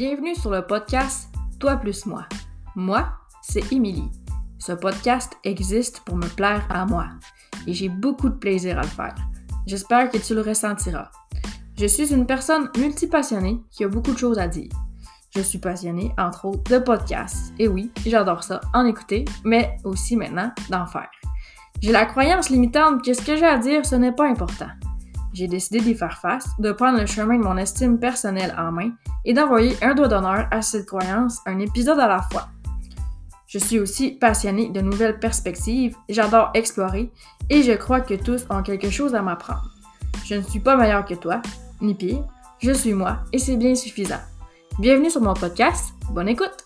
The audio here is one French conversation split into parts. Bienvenue sur le podcast « Toi plus moi ». Moi, c'est Émilie. Ce podcast existe pour me plaire à moi et j'ai beaucoup de plaisir à le faire. J'espère que tu le ressentiras. Je suis une personne multipassionnée qui a beaucoup de choses à dire. Je suis passionnée, entre autres, de podcasts. Et oui, j'adore ça, en écouter, mais aussi maintenant, d'en faire. J'ai la croyance limitante que ce que j'ai à dire, ce n'est pas important. J'ai décidé d'y faire face, de prendre le chemin de mon estime personnelle en main et d'envoyer un doigt d'honneur à cette croyance, un épisode à la fois. Je suis aussi passionnée de nouvelles perspectives, j'adore explorer et je crois que tous ont quelque chose à m'apprendre. Je ne suis pas meilleure que toi, ni pire, je suis moi et c'est bien suffisant. Bienvenue sur mon podcast, bonne écoute!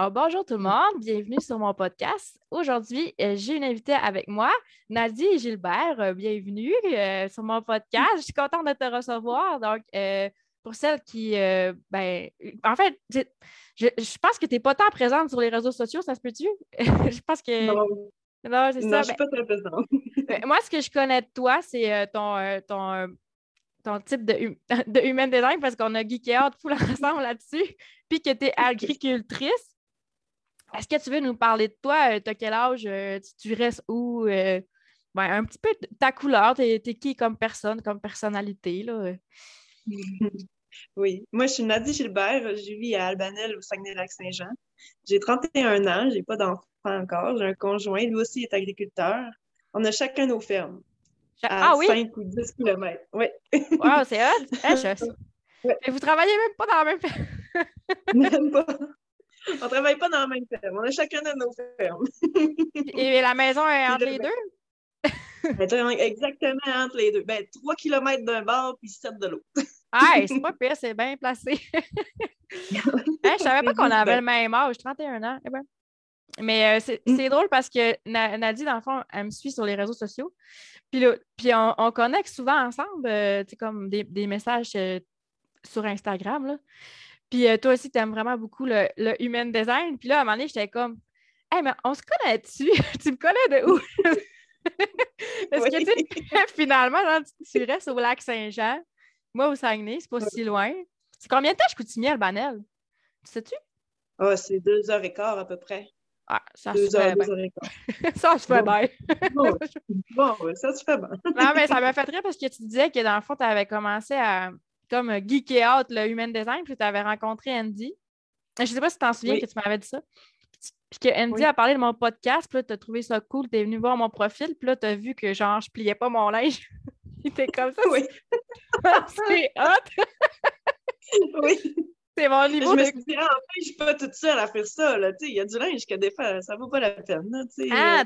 Alors, bonjour tout le monde, bienvenue sur mon podcast. Aujourd'hui, j'ai une invitée avec moi, Nady Gilbert. Bienvenue sur mon podcast. Je suis contente de te recevoir. Donc, pour celles qui... en fait, je pense que tu n'es pas tant présente sur les réseaux sociaux, ça se peut-tu? Je pense que... Non, c'est ça. Non, je suis pas très présente. Moi, ce que je connais de toi, c'est ton type de Human Design parce qu'on a geeké out tout ensemble là-dessus, puis que tu es agricultrice. Est-ce que tu veux nous parler de toi? Tu as quel âge? Tu restes où? Un petit peu ta couleur. Tu es qui comme personne, comme personnalité? Là? Oui. Moi, je suis Nady Gilbert. Je vis à Albanel, au Saguenay-Lac-Saint-Jean. J'ai 31 ans. Je n'ai pas d'enfant encore. J'ai un conjoint. Lui aussi est agriculteur. On a chacun nos fermes. À 5 ou 10 km. Oui. Wow, c'est hot! Ouais. Mais vous travaillez même pas dans la même ferme. Même pas. On ne travaille pas dans la même ferme. On a chacun de nos fermes. Et la maison est entre les deux? Exactement entre les deux. 3 km d'un bord puis 7 de l'autre. Ah, c'est pas pire, c'est bien placé. Je savais pas qu'on avait le même âge, 31 ans. Eh ben. Mais c'est drôle parce que Nady, dans le fond, elle me suit sur les réseaux sociaux. Puis là, on connecte souvent ensemble, comme des messages sur Instagram, là. Puis toi aussi, tu aimes vraiment beaucoup le Human Design. Puis là, à un moment donné, j'étais comme « Hey, mais on se connaît-tu? Tu me connais de où? » Parce que finalement, genre, tu restes au Lac-Saint-Jean, moi au Saguenay, c'est pas si loin. C'est combien de temps je coutumier à Albanel? Tu sais-tu? Ah, c'est 2h15 à peu près. Ah, ça se fait bien. Ça se fait bien. Non, mais ça m'a fait rire parce que tu disais que dans le fond, tu avais commencé à comme geeker out le Human Design, puis tu avais rencontré Andy. Je ne sais pas si tu t'en souviens que tu m'avais dit ça. Puis que Andy a parlé de mon podcast, puis là, tu as trouvé ça cool, tu es venu voir mon profil, puis là, tu as vu que genre, je pliais pas mon linge. T'es comme ça. Oui. C'est hot. Oui. C'est mon niveau. Je me suis dit, je suis pas toute seule à faire ça. Il y a du linge que des fois, ça vaut pas la peine. Là,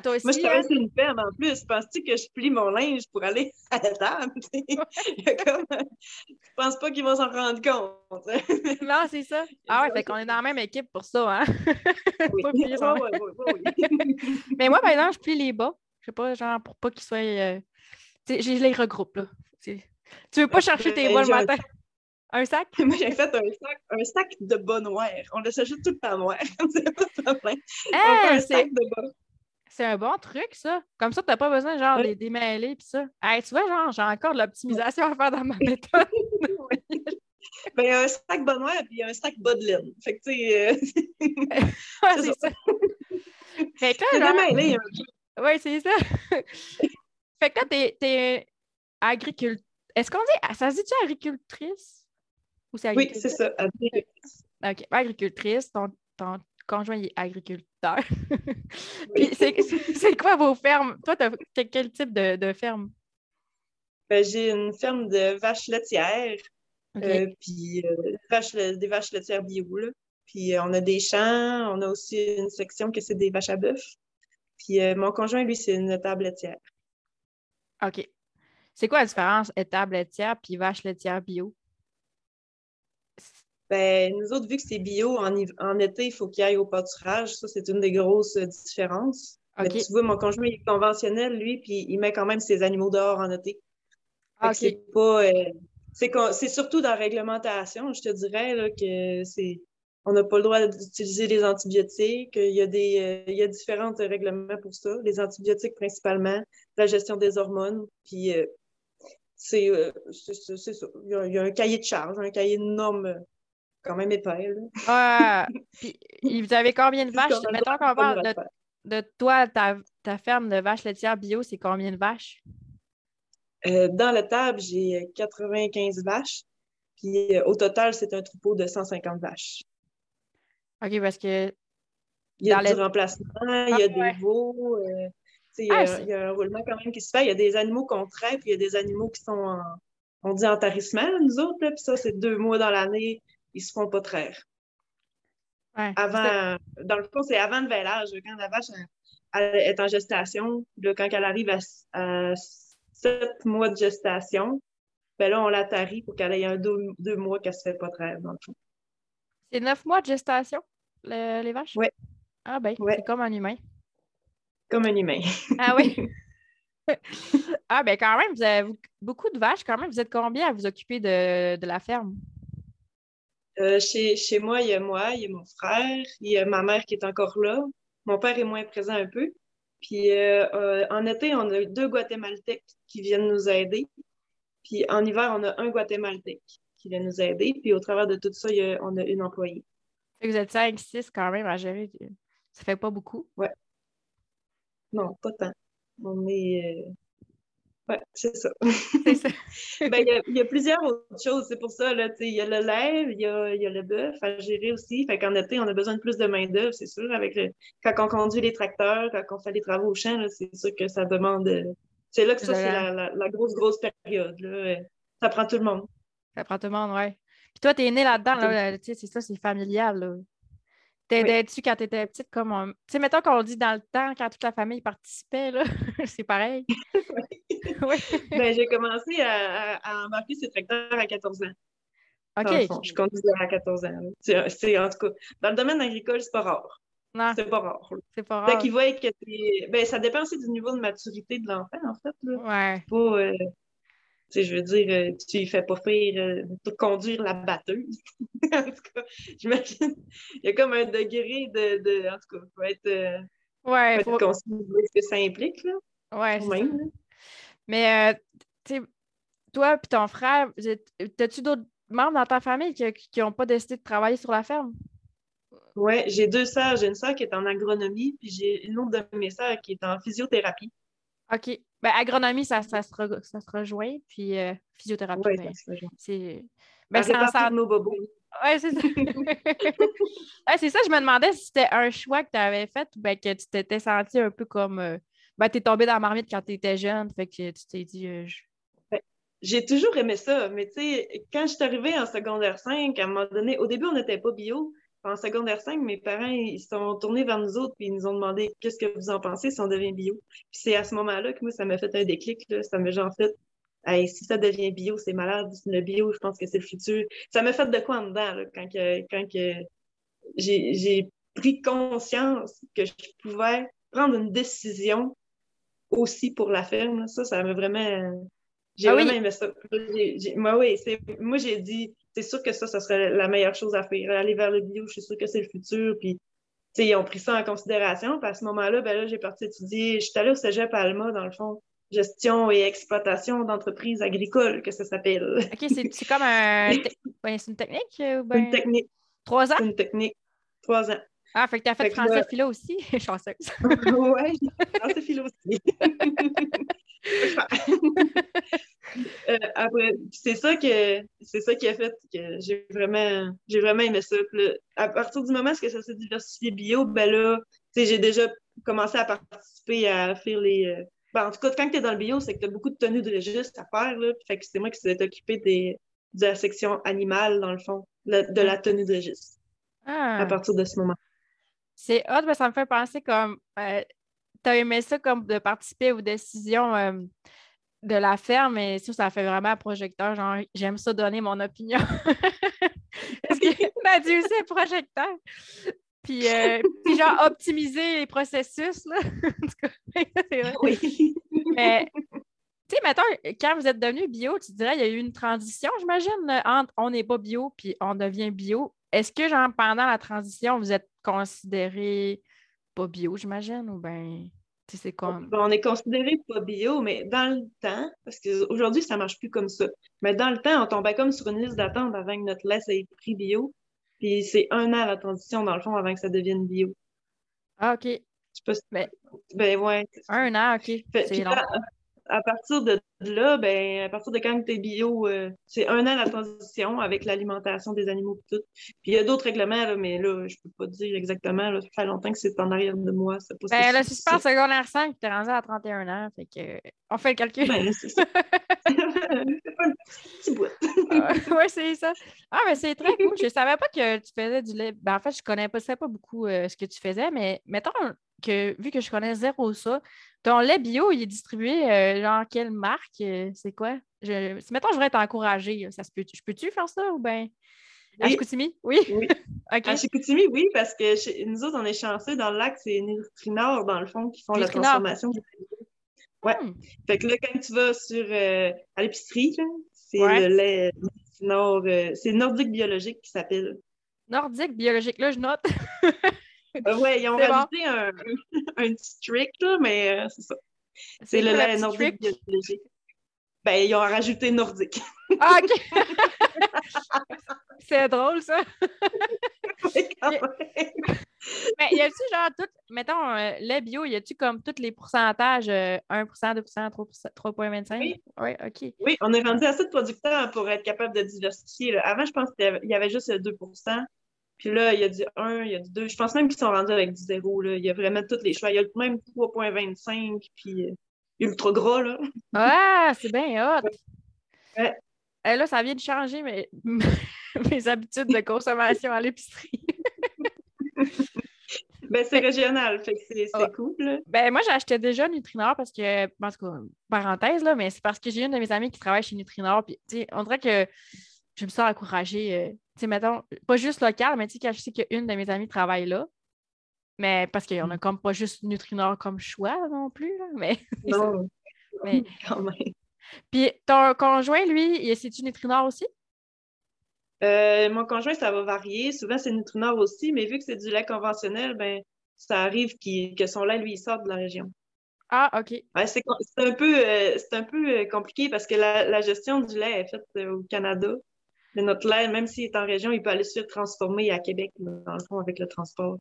toi aussi, moi, je travaille sur une ferme en plus. Penses-tu que je plie mon linge pour aller à la table? Je pense pas qu'ils vont s'en rendre compte. Non, c'est ça. Ah ouais, fait qu'on est dans la même équipe pour ça. Hein? Oui. Oui. Mais moi, par exemple, je plie les bas. Je sais pas, genre, pour pas qu'ils soient. Je les regroupe. Là. Tu veux pas chercher tes bas le matin? Un sac? Moi, j'ai fait un sac de bas noirs. On le s'ajoute tout le temps noir. C'est pas de problème. Hey, sac de bas. C'est un bon truc, ça. Comme ça, t'as pas besoin, genre, de les démêler pis ça. Hey, tu vois, genre, j'ai encore de l'optimisation à faire dans ma méthode. Un sac bas noir pis un sac bas de laine. Fait que, c'est ça. Fait que là, démêlé, un peu. Oui, c'est ça. Fait que là, t'es agricultrice. Est-ce qu'on dit... Ça se dit-tu agricultrice? Oui, c'est ça. Agricultrice. OK. Agricultrice, ton conjoint est agriculteur. Puis c'est quoi vos fermes? Toi, t'as quel type de ferme? J'ai une ferme de vaches laitières, puis des vaches laitières bio, là. Puis on a des champs, on a aussi une section que c'est des vaches à bœuf. Puis mon conjoint, lui, c'est une étable laitière. OK. C'est quoi la différence étable laitière puis vache laitière bio? Nous autres, vu que c'est bio, en été, il faut qu'il aille au pâturage. Ça, c'est une des grosses différences. Okay. Mais tu vois, mon conjoint, il est conventionnel, lui, puis il met quand même ses animaux dehors en été. Okay. C'est pas... c'est surtout dans la réglementation, je te dirais, là, que on n'a pas le droit d'utiliser les antibiotiques. Il y a différents règlements pour ça. Les antibiotiques, principalement, la gestion des hormones, puis... c'est ça. Il y a un cahier de charge, un cahier de normes quand même épais. Là. Ouais. Puis, vous avez combien de vaches? Mettons qu'on parle de toi, ta ferme de vaches laitières bio, c'est combien de vaches? Dans le table, j'ai 95 vaches. Puis au total, c'est un troupeau de 150 vaches. OK, parce que... Il y a du remplacement, il y a des veaux. Il y a un roulement quand même qui se fait. Il y a des animaux qu'on traite, puis il y a des animaux qui sont, on dit en tarissement, nous autres. Là, puis ça, c'est 2 mois dans l'année, ils se font pas traire. Ouais, avant, dans le fond, c'est avant le vélage. Quand la vache elle est en gestation, là, quand elle arrive à 7 mois de gestation, ben là, on la tarie pour qu'elle ait 2 mois qu'elle se fait pas traire, dans le fond. C'est 9 mois de gestation, les vaches? Oui. Ah ben, c'est comme un humain. Comme un humain. Ah oui? Ah ben quand même, vous avez beaucoup de vaches quand même. Vous êtes combien à vous occuper de la ferme? Chez moi, il y a moi, il y a mon frère, il y a ma mère qui est encore là. Mon père est moins présent un peu. Puis en été, on a 2 Guatémaltèques qui viennent nous aider. Puis en hiver, on a 1 Guatémaltèque qui vient nous aider. Puis au travers de tout ça, on a une employée. Vous êtes 5-6 quand même à gérer. Ça fait pas beaucoup. Ouais. Non, pas tant. On est... Ouais, c'est ça. C'est ça. Ben, il y a plusieurs autres choses. C'est pour ça, là, tu sais, il y a le lait, il y a le bœuf à gérer aussi. Fait qu'en été, on a besoin de plus de main-d'œuvre, c'est sûr. Quand on conduit les tracteurs, quand on fait les travaux au champ, là, c'est sûr que ça demande... C'est là que ça, c'est la grosse période. Là. Ça prend tout le monde. Ça prend tout le monde, oui. Puis toi, t'es née là-dedans, là, tu sais, c'est ça, c'est familial, là. T'aidais-tu quand t'étais petite, comme on... Tu sais, mettons qu'on dit dans le temps, quand toute la famille participait, là, c'est pareil. Oui. Ben, j'ai commencé à embarquer ces tracteurs à 14 ans. OK. Fond, je conduisais à 14 ans. C'est, en tout cas, dans le domaine agricole, c'est pas rare. Non. C'est pas rare. Là. C'est pas rare. Fait qu'ils voient que c'est... Ben, ça dépend aussi du niveau de maturité de l'enfant, en fait, là. Ouais. Pour... je veux dire, tu ne fais pas faire conduire la batteuse. En tout cas, j'imagine, il y a comme un degré de en tout cas, il faut être, faut considérer ce que ça implique, là. Ouais, c'est même, ça. Là. Mais, tu sais, toi et ton frère, as-tu d'autres membres dans ta famille qui n'ont pas décidé de travailler sur la ferme? Oui, j'ai 2 sœurs. J'ai une sœur qui est en agronomie, puis j'ai une autre de mes sœurs qui est en physiothérapie. OK. Ben, agronomie, ça se rejoint, puis physiothérapie, ouais, ben, ça se rejoint. C'est... Ben, c'est en nos bobos. Oui, c'est ça. Ouais, c'est ça, je me demandais si c'était un choix que tu avais fait ou ben, que tu t'étais senti un peu comme... Ben, t'es tombée dans la marmite quand tu étais jeune, fait que tu t'es dit... Ben, j'ai toujours aimé ça, mais tu sais, quand je suis arrivée en secondaire 5, à un moment donné, au début, on n'était pas bio. En secondaire 5, mes parents, ils sont tournés vers nous autres puis ils nous ont demandé « Qu'est-ce que vous en pensez si on devient bio? » Puis c'est à ce moment-là que moi, ça m'a fait un déclic. Là. Ça m'a genre fait hey, « Si ça devient bio, c'est malade. Le bio, je pense que c'est le futur. » Ça m'a fait de quoi en dedans là, quand j'ai pris conscience que je pouvais prendre une décision aussi pour la ferme. Là. Ça m'a vraiment... J'ai vraiment aimé ça. Moi, j'ai dit... C'est sûr que ça serait la meilleure chose à faire. Aller vers le bio, je suis sûre que c'est le futur. Puis, tu sais, ils ont pris ça en considération. Puis à ce moment-là, ben là, j'ai parti étudier. Je suis allée au Cégep à Alma, dans le fond, gestion et exploitation d'entreprises agricoles, que ça s'appelle. OK, c'est comme c'est une technique? Ben... Une technique. 3 ans? C'est une technique. 3 ans. Ah, fait que t'as fait français philo aussi? Chanceuse. Oui, j'ai fait français philo aussi. Après, c'est ça qui a fait que j'ai vraiment aimé ça. Là, à partir du moment où ça s'est diversifié bio, ben là, j'ai déjà commencé à participer à faire les... Ben, en tout cas, quand tu es dans le bio, c'est que tu as beaucoup de tenues de registre à faire. Là, fait que c'est moi qui s'est occupée de la section animale, dans le fond, de la tenue de registre. Ah. À partir de ce moment. C'est hot, mais ça me fait penser comme... T'as aimé ça comme de participer aux décisions de la ferme, mais ça fait vraiment un projecteur, genre j'aime ça donner mon opinion. Parce que Nady aussi est projecteur. Puis genre optimiser les processus, là. En tout cas, c'est vrai. Oui. Mais tu sais, maintenant, quand vous êtes devenu bio, tu dirais il y a eu une transition, j'imagine, entre on n'est pas bio puis on devient bio. Est-ce que genre pendant la transition, vous êtes considéré pas bio, j'imagine, ou bien... Tu sais, c'est comme... On est considéré pas bio, mais dans le temps, parce qu'aujourd'hui, ça marche plus comme ça, mais dans le temps, on tombait comme sur une liste d'attente avant que notre lait soit pris bio, puis c'est 1 an la transition, dans le fond, avant que ça devienne bio. Ah, OK. Je sais pas si... Ben ouais. 1 an, OK. C'est long. À partir de là, ben à partir de quand tu es bio, c'est 1 an la transition avec l'alimentation des animaux et tout. Puis il y a d'autres règlements, là, mais là, je peux pas dire exactement. Là, ça fait longtemps que c'est en arrière de moi. C'est pas ben, là, si je pense secondaire 5, tu es rendu à 31 ans. Fait que, on fait le calcul. Ben, c'est ça. C'est pas un petit bout. Oui, c'est ça. Ah, mais c'est très cool. Je savais pas que tu faisais du lait. Ben, en fait, je connaissais pas beaucoup ce que tu faisais, mais mettons... Que, vu que je connais zéro ça, ton lait bio, il est distribué, genre, quelle marque? C'est quoi? Si, mettons, je voudrais t'encourager, ça se peut, je peux-tu faire ça ou bien? Oui. À Chicoutimi? Oui? Oui. Okay. À Chicoutimi, oui, parce que nous autres, on est chanceux dans le lac, c'est Nutrinor, dans le fond, qui font Nutrinor. La transformation du lait bio. Ouais. Fait que là, quand tu vas sur, à l'épicerie, là, c'est le lait Nutrinor, c'est Nordique biologique qui s'appelle. Nordique biologique, là, je note. Oui, ils ont rajouté un petit trick, là, mais c'est ça. C'est le lait nordique biologique. Ben, ils ont rajouté nordique. Ah, OK! C'est drôle, ça! Oui, quand même. Mais y a-tu genre tout, mettons, lait bio, y a-tu comme tous les pourcentages, 1%, 2%, 3,25%? Oui. Ouais, OK. Oui, on est rendu assez de producteurs pour être capable de diversifier. Là. Avant, je pense qu'il y avait juste 2%. Puis là, il y a du 1, il y a du 2. Je pense même qu'ils sont rendus avec du 0. Là. Il y a vraiment tous les choix. Il y a même 3,25 puis ultra gras. Là. Ah, c'est bien hot! Ouais. Et là, ça vient de changer mes habitudes de consommation à l'épicerie. Ben, c'est régional, fait que c'est cool. Là. Ben, moi, j'achetais déjà Nutrinor parce que, en tout cas, parenthèse, là, mais c'est parce que j'ai une de mes amies qui travaille chez Nutrinor. Puis, tu sais, on dirait que je me sens encouragée. Tu sais, mettons, pas juste local, mais tu sais, quand je sais qu'une de mes amies travaille là, mais parce qu'on a comme pas juste Nutrinor comme choix non plus, là, mais... Non, mais... quand même. Puis ton conjoint, lui, c'est-tu Nutrinor aussi? Mon conjoint, ça va varier. Souvent, c'est Nutrinor aussi, mais vu que c'est du lait conventionnel, ben ça arrive que son lait, lui, il sorte de la région. Ah, OK. Ouais, c'est un peu compliqué parce que la gestion du lait est faite au Canada. Mais notre lait, même s'il est en région, il peut aller se transformer à Québec, dans le fond, avec le transport.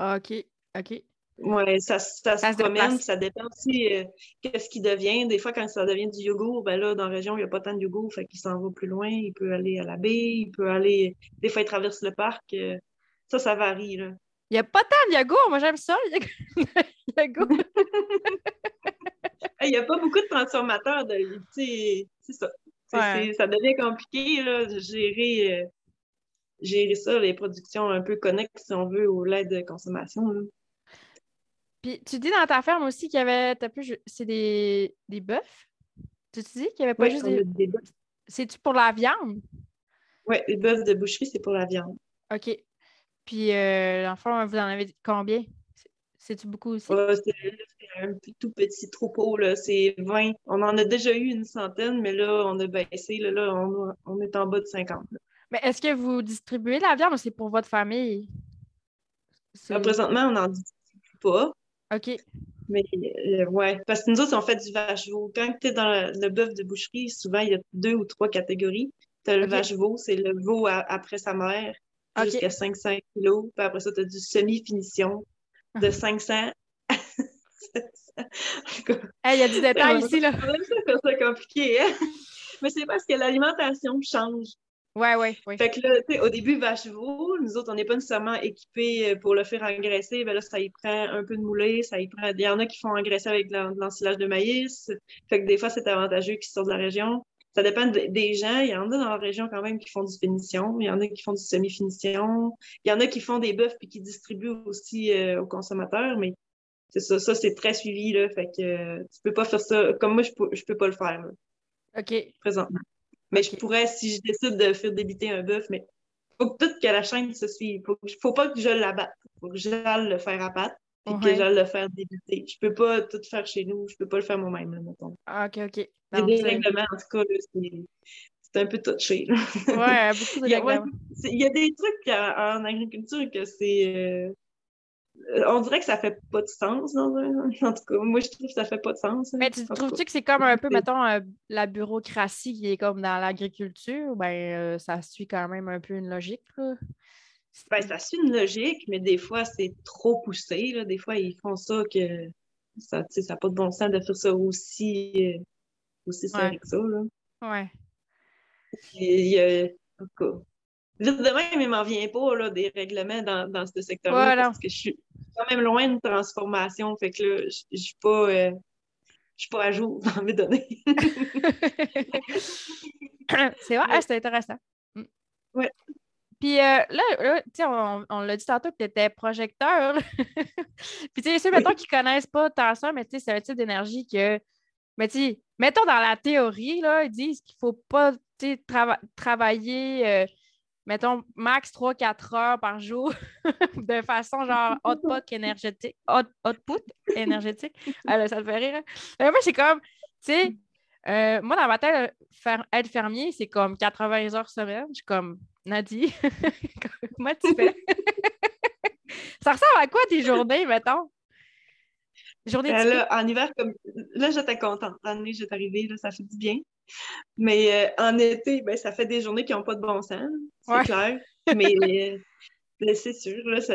OK, OK. Oui, ça se promène, ça dépend aussi qu'est-ce qu'il devient. Des fois, quand ça devient du yogourt, ben là, dans la région, il n'y a pas tant de yogourt, fait qu'il s'en va plus loin, il peut aller à la baie, il peut aller... Des fois, il traverse le parc. Ça varie, là. Il n'y a pas tant de yogourt, moi, j'aime ça, le yogourt. Il n'y a pas beaucoup de transformateurs, tu sais, c'est ça. Ouais. Ça devient compliqué là, de gérer ça, les productions un peu connexes, si on veut, au lait de consommation. Là. Puis tu dis dans ta ferme aussi qu'il y avait, c'est des bœufs? Tu dis qu'il n'y avait pas juste des bœufs. C'est-tu pour la viande? Oui, les bœufs de boucherie, c'est pour la viande. OK. Puis, l'enfant, vous en avez combien? C'est-tu beaucoup aussi? C'est un tout petit troupeau, là. C'est 20. On en a déjà eu 100, mais là, on a baissé. Là on est en bas de 50. Là. Mais est-ce que vous distribuez la viande ou c'est pour votre famille? Là, présentement, on n'en distribue pas. OK. Mais ouais, parce que nous autres, on fait du vache-veau. Quand tu es dans le bœuf de boucherie, souvent, il y a 2 ou 3 catégories. Tu as le vache-veau, c'est le veau après sa mère, jusqu'à 500 kilos. Puis après ça, tu as du semi-finition. De 500 à 700. Hey, il y a du détail ici, là. C'est compliqué, hein? Mais c'est parce que l'alimentation change. Oui. Fait que là, tu sais, au début, vache-veau, nous autres, on n'est pas nécessairement équipés pour le faire engraisser. Ben là, ça y prend un peu de moulé, ça y prend... Il y en a qui font engraisser avec de l'ensilage de maïs. Fait que des fois, c'est avantageux qu'ils sortent de la région. Ça dépend des gens. Il y en a dans la région quand même qui font du finition. Il y en a qui font du semi-finition. Il y en a qui font des bœufs puis qui distribuent aussi aux consommateurs. Mais c'est ça c'est très suivi. Là, fait que tu peux pas faire ça. Comme moi, je peux pas le faire. Là, OK. Présentement. Mais je pourrais, si je décide de faire débiter un bœuf, mais il faut que toute la chaîne se suive. Faut pas que je l'abatte. Faut que j'aille le faire abattre et que j'aille le faire débiter. Je peux pas tout faire chez nous. Je peux pas le faire moi-même, là, mettons. Ah, OK. Les règlements, en tout cas, là, c'est un peu touché. Oui, beaucoup de règlements. Il y a des trucs en agriculture que c'est... on dirait que ça fait pas de sens. En tout cas, moi, je trouve que ça fait pas de sens. Mais tu trouves-tu que c'est comme un peu, mettons, la bureaucratie qui est comme dans l'agriculture? Ben, ça suit quand même un peu une logique, là. Ben, ça suit une logique, mais des fois, c'est trop poussé, là. Des fois, ils font ça que ça n'a pas de bon sens de faire ça aussi serré que ça, là. Ouais. En tout cas, vite de même, il m'en vient pas, là, des règlements dans ce secteur-là, voilà. Parce que je suis quand même loin d'une transformation, fait que là, je suis pas à jour dans mes données. C'est vrai, ouais. C'est intéressant. Ouais. Puis là tu sais, on l'a dit tantôt que tu étais projecteur. Puis tu sais, ceux, mettons, qui connaissent pas tant ça, mais tu sais, c'est un type d'énergie que... Mais tu sais, mettons, dans la théorie, là, ils disent qu'il faut pas, tu sais, travailler... mettons, max 3-4 heures par jour de façon genre output énergétique. Alors, ça me fait rire. Mais moi, c'est comme, tu sais, moi, dans ma tête, être fermier, c'est comme 80 heures semaine. Je suis comme, Nady, comment tu fais? Ça ressemble à quoi tes journées, mettons? Journée là, en hiver, comme là, j'étais contente. L'année, j'étais arrivée, là, ça fait du bien. Mais en été, ben, ça fait des journées qui n'ont pas de bon sens, c'est clair. Mais c'est sûr, là, ça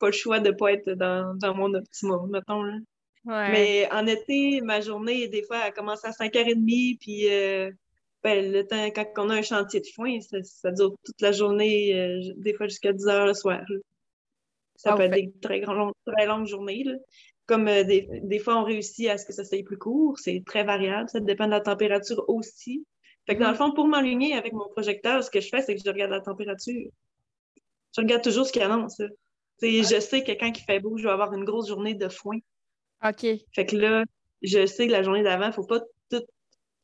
pas le choix de ne pas être dans mon optimum, mettons. Là. Ouais. Mais en été, ma journée, des fois, elle commence à 5h30, puis ben, le temps, quand on a un chantier de foin, ça dure toute la journée, des fois jusqu'à 10h le soir. Là. Ça peut être des très longues journées, là. Comme des fois, on réussit à ce que ça soit plus court. C'est très variable. Ça dépend de la température aussi. Fait que dans le fond, pour m'aligner avec mon projecteur, ce que je fais, c'est que je regarde la température. Je regarde toujours ce qu'il annonce. Je sais que quand il fait beau, je vais avoir une grosse journée de foin. OK. Fait que là, je sais que la journée d'avant, il ne faut pas tout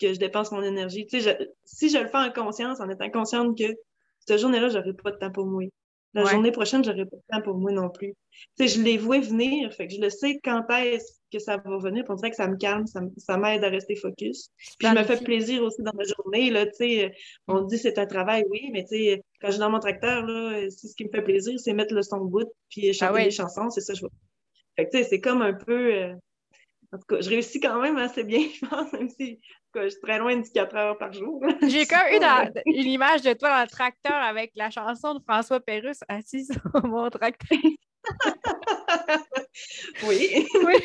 que je dépense mon énergie. Si je le fais en conscience, en étant consciente que cette journée-là, je n'aurai pas de temps pour moi. La journée prochaine, j'aurai pas de temps pour moi non plus. Tu sais, je les vois venir, fait que je le sais quand est-ce que ça va venir, puis on dirait que ça me calme, ça m'aide à rester focus. Puis je me fais plaisir aussi dans ma journée, là, tu sais, on dit c'est un travail, oui, mais tu sais, quand je suis dans mon tracteur, là, c'est ce qui me fait plaisir, c'est mettre le son au bout, puis chanter des chansons, c'est ça que je vois. Fait que tu sais, c'est comme un peu... En tout cas, je réussis quand même assez bien, je pense, même si je suis très loin de 4 heures par jour. J'ai quand même une image de toi dans le tracteur avec la chanson de François Pérusse assis sur mon tracteur. Oui. Oui.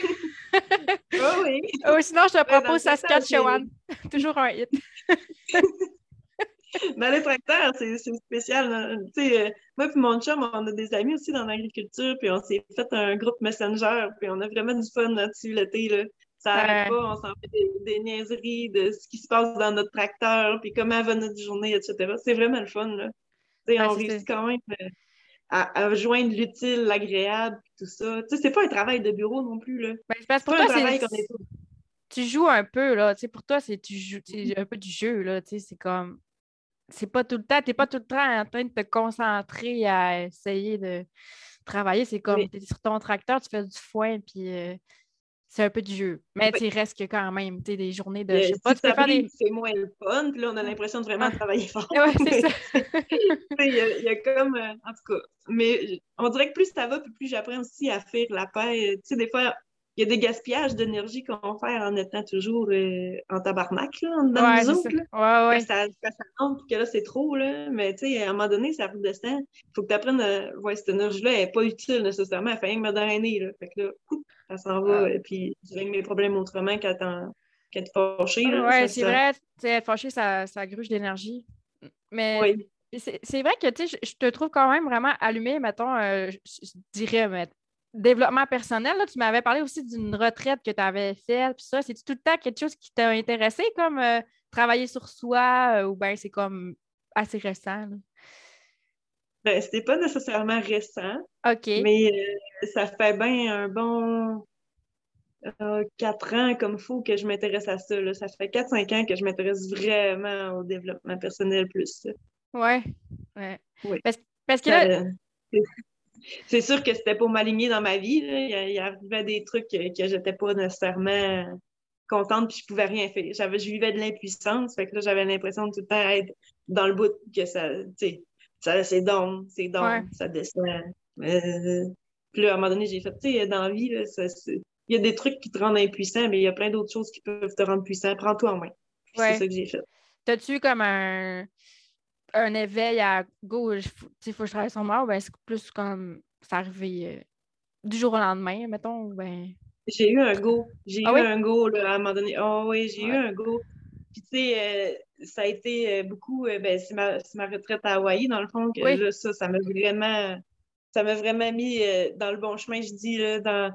Oh, oui. Oh, sinon, je te propose Saskatchewan. Toujours un hit. Dans les tracteurs, c'est spécial. Hein? Moi et mon chum, on a des amis aussi dans l'agriculture, puis on s'est fait un groupe Messenger, puis on a vraiment du fun là-dessus l'été. Là. Ça n'arrête pas, on s'en fait des niaiseries de ce qui se passe dans notre tracteur, puis comment va notre journée, etc. C'est vraiment le fun. Là. On réussit quand même à joindre l'utile, l'agréable, tout ça. C'est pas un travail de bureau non plus. Là. Ben, c'est pas un travail qu'on est tous. Tu joues un peu, là. Pour toi, c'est un peu du jeu. Là. C'est comme... C'est pas tout le temps, t'es pas tout le temps en train de te concentrer à essayer de travailler. C'est comme t'es sur ton tracteur, tu fais du foin, puis c'est un peu du jeu. Mais tu restes que quand même, tu sais, des journées de. Je sais pas, si tu peux faire des... C'est moins le fun, puis là, on a l'impression de vraiment travailler fort. Ouais, c'est ça. Il y a comme. En tout cas, mais on dirait que plus ça va, plus j'apprends aussi à faire la paix. Tu sais, des fois. Il y a des gaspillages d'énergie qu'on fait en étant toujours en tabarnak, là, dans nous autres. Là. Ouais. Ça montre que là, c'est trop, là. Mais tu sais, à un moment donné, ça redescend. Il faut que tu apprennes cette énergie-là, elle n'est pas utile nécessairement. Elle fait rien que me drainer, là. Fait que là, ça s'en va. Et puis, je règle mes problèmes autrement quand t'es fâché. Oui, c'est vrai. Tu sais, être fâché, ça gruge d'énergie. Mais... Oui. C'est vrai que, tu sais, je te trouve quand même vraiment allumée, mettons, je dirais, mais... Développement personnel, là, tu m'avais parlé aussi d'une retraite que tu avais faite, puis ça, c'est-tu tout le temps quelque chose qui t'a intéressé, comme travailler sur soi, ou bien c'est comme assez récent? Là. Ben, c'était pas nécessairement récent, mais ça fait bien un bon 4 ans comme fou que je m'intéresse à ça. Là. Ça fait 4-5 ans que je m'intéresse vraiment au développement personnel plus. Oui. Parce que là... C'est sûr que c'était pour m'aligner dans ma vie. Là. Il arrivait des trucs que j'étais pas nécessairement contente puis je pouvais rien faire. Je vivais de l'impuissance. Fait que là, j'avais l'impression de tout le temps être dans le bout que ça, tu sais, ça c'est donc, ça descend. Puis là, à un moment donné, j'ai fait, tu sais, dans la vie, il y a des trucs qui te rendent impuissant, mais il y a plein d'autres choses qui peuvent te rendre puissant. Prends-toi en main. Ouais. C'est ça que j'ai fait. T'as-tu comme un éveil à go, tu sais, faut que je travaille sur moi, ou bien c'est plus comme ça arrivé du jour au lendemain, mettons, ou bien... J'ai eu un go. J'ai eu un go, là, à un moment donné. Oh oui, j'ai eu un go. Puis, tu sais, ça a été beaucoup... c'est ma retraite à Hawaï, dans le fond, que là, ça m'a vraiment mis dans le bon chemin. Je dis, là,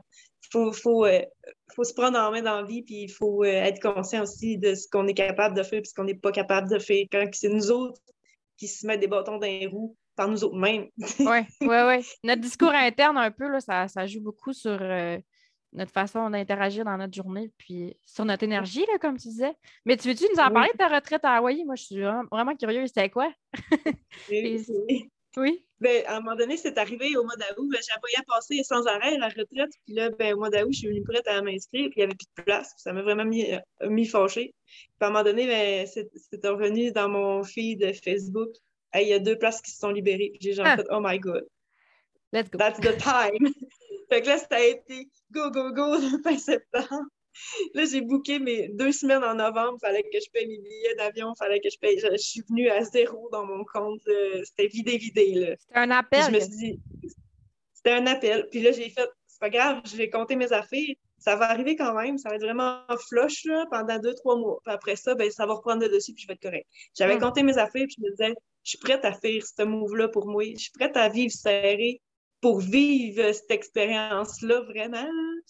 faut se prendre en main dans la vie, puis il faut être conscient aussi de ce qu'on est capable de faire puis ce qu'on n'est pas capable de faire. Quand c'est nous autres qui se mettent des bâtons dans les roues par nous autres mêmes. Oui. Notre discours interne, un peu, là, ça joue beaucoup sur... notre façon d'interagir dans notre journée, puis sur notre énergie, là, comme tu disais. Mais tu veux-tu nous en parler de ta retraite à Hawaï? Moi, je suis vraiment curieuse. C'était quoi? Oui. Ben, à un moment donné, c'est arrivé au mois d'août. Ben, j'ai pas passé sans arrêt la retraite. Puis là, ben, au mois d'août, je suis venue prête à m'inscrire, puis il n'y avait plus de place. Ça m'a vraiment mis fâchée. Puis à un moment donné, ben, c'est revenu dans mon feed de Facebook. Hey, il y a 2 places qui se sont libérées. Puis j'ai genre fait « Oh my God! Let's go! That's the time! » Fait que là, ça a été go le 20 septembre. Là, j'ai booké mes 2 semaines en novembre. Fallait que je paye mes billets d'avion. Fallait que je paye. Je suis venue à 0 dans mon compte. C'était vidé, là. C'était un appel. Puis je me suis dit, c'était un appel. Puis là, j'ai fait, c'est pas grave, je vais compter mes affaires. Ça va arriver quand même. Ça va être vraiment flush, là, pendant 2-3 mois. Puis après ça, ben, ça va reprendre le dessus, puis je vais être correct. J'avais compté mes affaires, puis je me disais, je suis prête à faire ce move-là pour moi. Je suis prête à vivre serré. Pour vivre cette expérience-là, vraiment,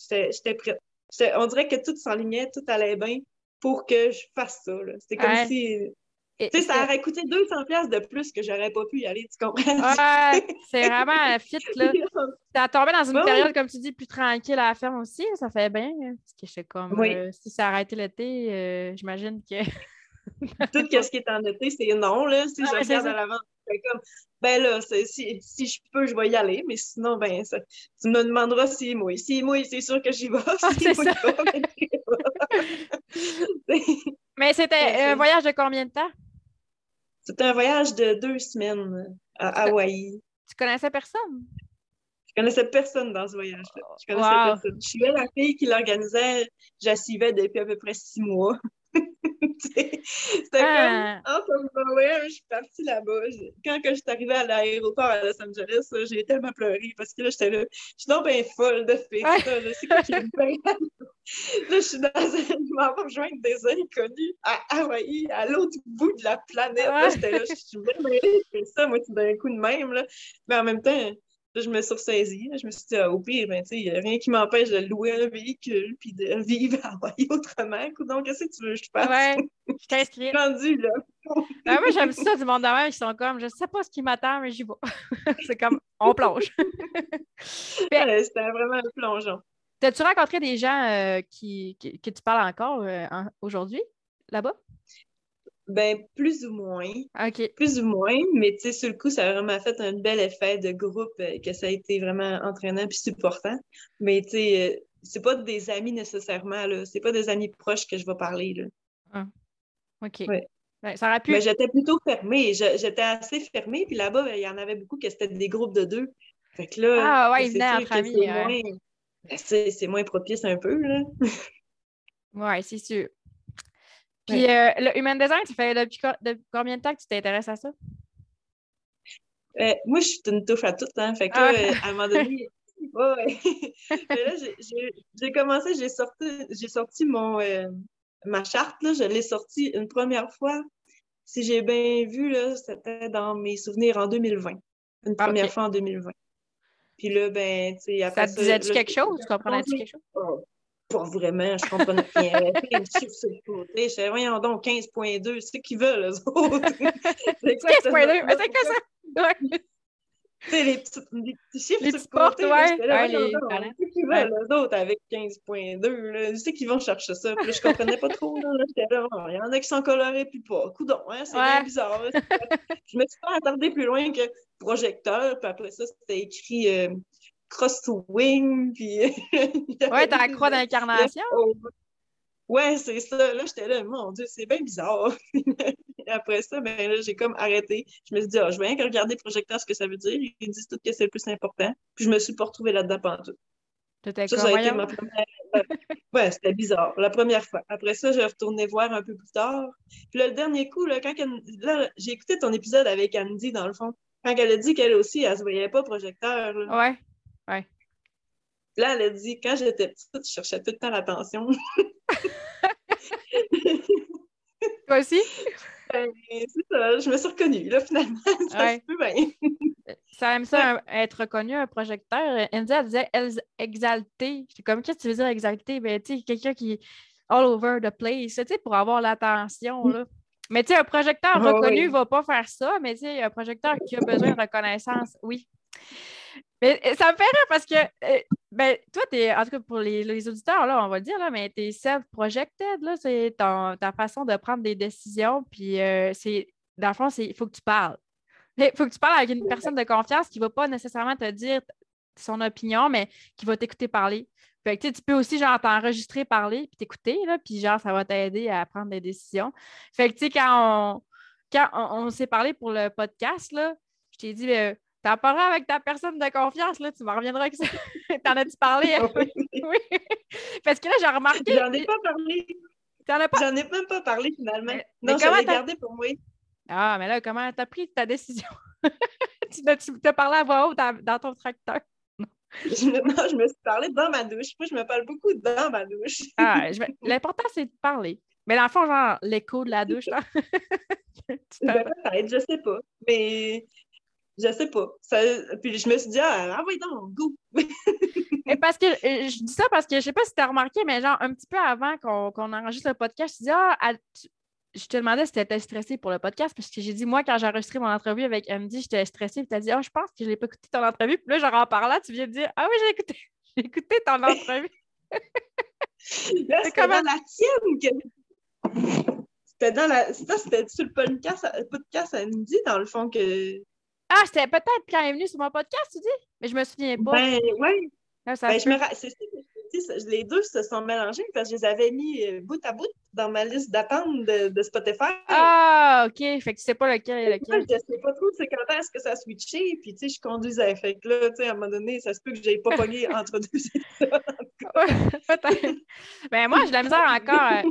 j'étais prête. On dirait que tout s'enlignait, tout allait bien pour que je fasse ça. Là. C'était comme si... Tu sais, ça aurait coûté 200$ de plus que j'aurais pas pu y aller, tu comprends? Ouais, c'est vraiment un fit, là. T'as tombé dans une période, comme tu dis, plus tranquille à la ferme aussi, ça fait bien. Hein, parce que je sais comme, si ça arrêtait l'été, j'imagine que... Tout ce qui est en été, c'est non, là. Si je regarde à l'avant, c'est comme... Ben là, si je peux, je vais y aller, mais sinon, ben, ça, tu me demanderas s'il mouille. S'il mouille, c'est sûr que j'y vais. Mais c'était un voyage de combien de temps? C'était un voyage de 2 semaines à Hawaï. Tu connaissais personne? Je connaissais personne dans ce voyage-là. Je connaissais personne. Je suivais la fille qui l'organisait, je la suivais depuis à peu près 6 mois. C'était comme je suis partie là-bas. Quand je suis arrivée à l'aéroport à Los Angeles, j'ai tellement pleuré parce que là, j'étais là, je suis donc bien folle de faire ça. Je sais quoi qui me fait. Là, je m'en vais rejoindre des inconnus à Hawaï, à l'autre bout de la planète. Là, j'étais là, je suis bien mêlée, je fais ça, moi, tout d'un coup de même. Là. Mais en même temps, là, je me suis ressaisie. Je me suis dit, au pire, ben, il n'y a rien qui m'empêche de louer un véhicule puis de vivre à Hawaï autrement. Donc, qu'est-ce que tu veux que je fasse? Ouais, je t'inscris. Rendu, là. Ben, moi, j'aime ça du monde d'avant. Ils sont comme, je ne sais pas ce qui m'attend, mais j'y vais. C'est comme, on plonge. Ouais, c'était vraiment un plongeon. T'as-tu rencontré des gens que tu parles encore aujourd'hui, là-bas? Ben, plus ou moins. OK. Plus ou moins, mais tu sais, sur le coup, ça a vraiment fait un bel effet de groupe, que ça a été vraiment entraînant puis supportant. Mais tu sais, c'est pas des amis nécessairement, là. C'est pas des amis proches que je vais parler, là. OK. Ouais. Ouais, ça aurait pu... Mais j'étais plutôt fermée. J'étais assez fermée, puis là-bas, il y en avait beaucoup que c'était des groupes de 2. Fait que là... Ah ouais, c'est sûr que c'est moins... Ben, c'est moins propice un peu, là. Ouais, c'est sûr. Puis le Human Design, tu fais depuis combien de temps que tu t'intéresses à ça? Moi, je suis une touche à tout, hein. Fait que là, à un moment donné, mais là, j'ai commencé, j'ai sorti ma charte, là, je l'ai sortie une première fois. Si j'ai bien vu, là, c'était dans mes souvenirs en 2020. Une première fois en 2020. Puis là, ben, tu sais, après ça... Ça te disait-tu quelque chose? Tu comprenais-tu quelque chose? Pas vraiment, je comprenais rien. Je fais, voyons donc, 15.2, c'est ce qu'ils veulent, eux autres. C'est quoi 15.2? C'est que ça? Tu sais, les petits chiffres sur le côté, c'est ce qu'ils veulent, eux autres, avec 15.2. Tu sais qu'ils vont chercher ça. Puis je comprenais pas trop. Il y en a qui sont colorés, puis pas. Coudon, hein, c'est bien bizarre. Je me suis pas attardée plus loin que projecteur, puis après ça, c'était écrit... cross-wing, puis... Ouais, t'as la croix d'incarnation. Ouais, c'est ça. Là, j'étais là, mon Dieu, c'est bien bizarre. après ça, ben là, j'ai comme arrêté. Je me suis dit, oh, je vais rien que regarder projecteur, ce que ça veut dire. Ils disent tout que c'est le plus important. Puis je me suis pas retrouvée là-dedans pendant tout. Ça a été ma première... Ouais, c'était bizarre, la première fois. Après ça, je retournais voir un peu plus tard. Puis là, le dernier coup, là, quand là, j'ai écouté ton épisode avec Andy, dans le fond, quand elle a dit qu'elle aussi, elle se voyait pas projecteur. Là. Ouais, ouais. Là, elle a dit, quand j'étais petite, je cherchais tout le temps l'attention. Toi aussi? Ben, c'est ça, je me suis reconnue, là, finalement. Ça ouais. Se peut bien. Ça aime ça, être reconnue, un projecteur. Andy, elle disait exalté. J'étais comme, qu'est-ce que tu veux dire exalté? Ben, tu sais, quelqu'un qui est all over the place, tu sais, pour avoir l'attention, là. Mais tu sais, un projecteur reconnu ne va pas faire ça, mais tu sais, un projecteur qui a besoin de reconnaissance, oui. Mais ça me fait rire parce que, ben, toi, t'es, en tout cas pour les auditeurs, là, on va le dire, là, mais t'es self-projected, là, c'est ta façon de prendre des décisions, puis c'est, dans le fond, il faut que tu parles. Il faut que tu parles avec une personne de confiance qui ne va pas nécessairement te dire son opinion, mais qui va t'écouter parler. Fait que tu peux aussi, genre, t'enregistrer, parler, puis t'écouter, là, puis genre, ça va t'aider à prendre des décisions. Fait que, tu sais, quand on s'est parlé pour le podcast, là, je t'ai dit, t'en parleras avec ta personne de confiance, là, tu m'en reviendras avec ça. T'en as-tu parlé? Oui. Parce que là, j'ai remarqué... J'en ai pas parlé. T'en as pas... J'en ai même pas parlé, finalement. Mais non, j'avais gardé pour moi. Ah, mais là, comment t'as pris ta décision? Tu t'as parlé à voix haute dans ton tracteur? Non, je me suis parlé dans ma douche. Moi, je me parle beaucoup dans ma douche. L'important, c'est de parler. Mais dans le fond, genre, l'écho de la douche, là. Peut-être, je sais pas. Mais je sais pas. Ça... Puis je me suis dit, ah oui, donc, go! Et parce que, je dis ça parce que je sais pas si tu as remarqué, mais genre, un petit peu avant qu'on enregistre le podcast, je dis, je te demandais si tu étais stressée pour le podcast, parce que j'ai dit, moi, quand j'ai enregistré mon entrevue avec Andy, j'étais stressée, puis tu as dit, je pense que je ne l'ai pas écouté ton entrevue. Puis là, genre, en parlant, tu viens de dire, ah oui, j'ai écouté ton entrevue. Là, c'est comme dans la tienne que... C'était dans la... Ça, c'était sur le podcast à midi, dans le fond, que... Ah, c'était peut-être quand elle est venue sur mon podcast, tu dis? Mais je me souviens pas. Ben, oui. Les deux se sont mélangés parce que je les avais mis bout à bout dans ma liste d'attente de Spotify. Ah, OK. Fait que tu sais pas lequel. Je sais pas trop, tu sais, quand est-ce que ça a switché. Puis, tu sais, je conduisais. Fait que là, tu sais, à un moment donné, ça se peut que j'aille pas pogné entre deux épisodes. Peut-être. Ben, moi, j'ai la misère encore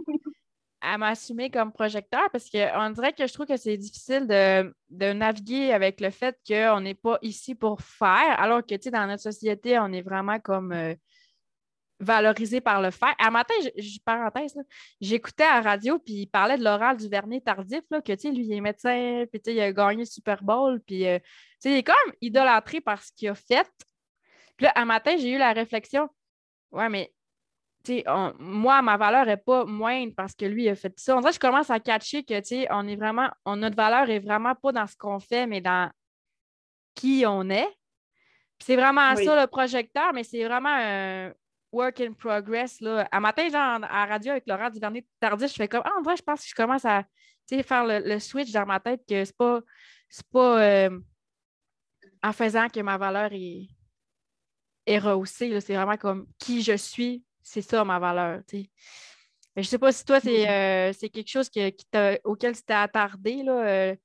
à m'assumer comme projecteur parce qu'on dirait que je trouve que c'est difficile de naviguer avec le fait qu'on n'est pas ici pour faire, alors que, tu sais, dans notre société, on est vraiment comme valorisé par le faire. À matin, parenthèse, là, j'écoutais à la radio, puis il parlait de Laurent Duvernay-Tardif, là, que, tu sais, lui, il est médecin, puis, tu sais, il a gagné le Super Bowl, puis, tu sais, il est comme idolâtré par ce qu'il a fait. Puis là, à matin, j'ai eu la réflexion, ouais, mais moi, ma valeur n'est pas moindre parce que lui, il a fait ça. On dirait que je commence à catcher que, on est vraiment, notre valeur n'est vraiment pas dans ce qu'on fait, mais dans qui on est. Puis c'est vraiment ça, le projecteur, mais c'est vraiment un work in progress, là. À matin, genre, à radio avec Laurent Duvernay-Tardif, je fais comme, en vrai, je pense que je commence à faire le switch dans ma tête que c'est pas en faisant que ma valeur est rehaussée, là. C'est vraiment comme qui je suis. C'est ça, ma valeur, tu sais. Je ne sais pas si toi, c'est quelque chose auquel tu t'es attardé, là. Tu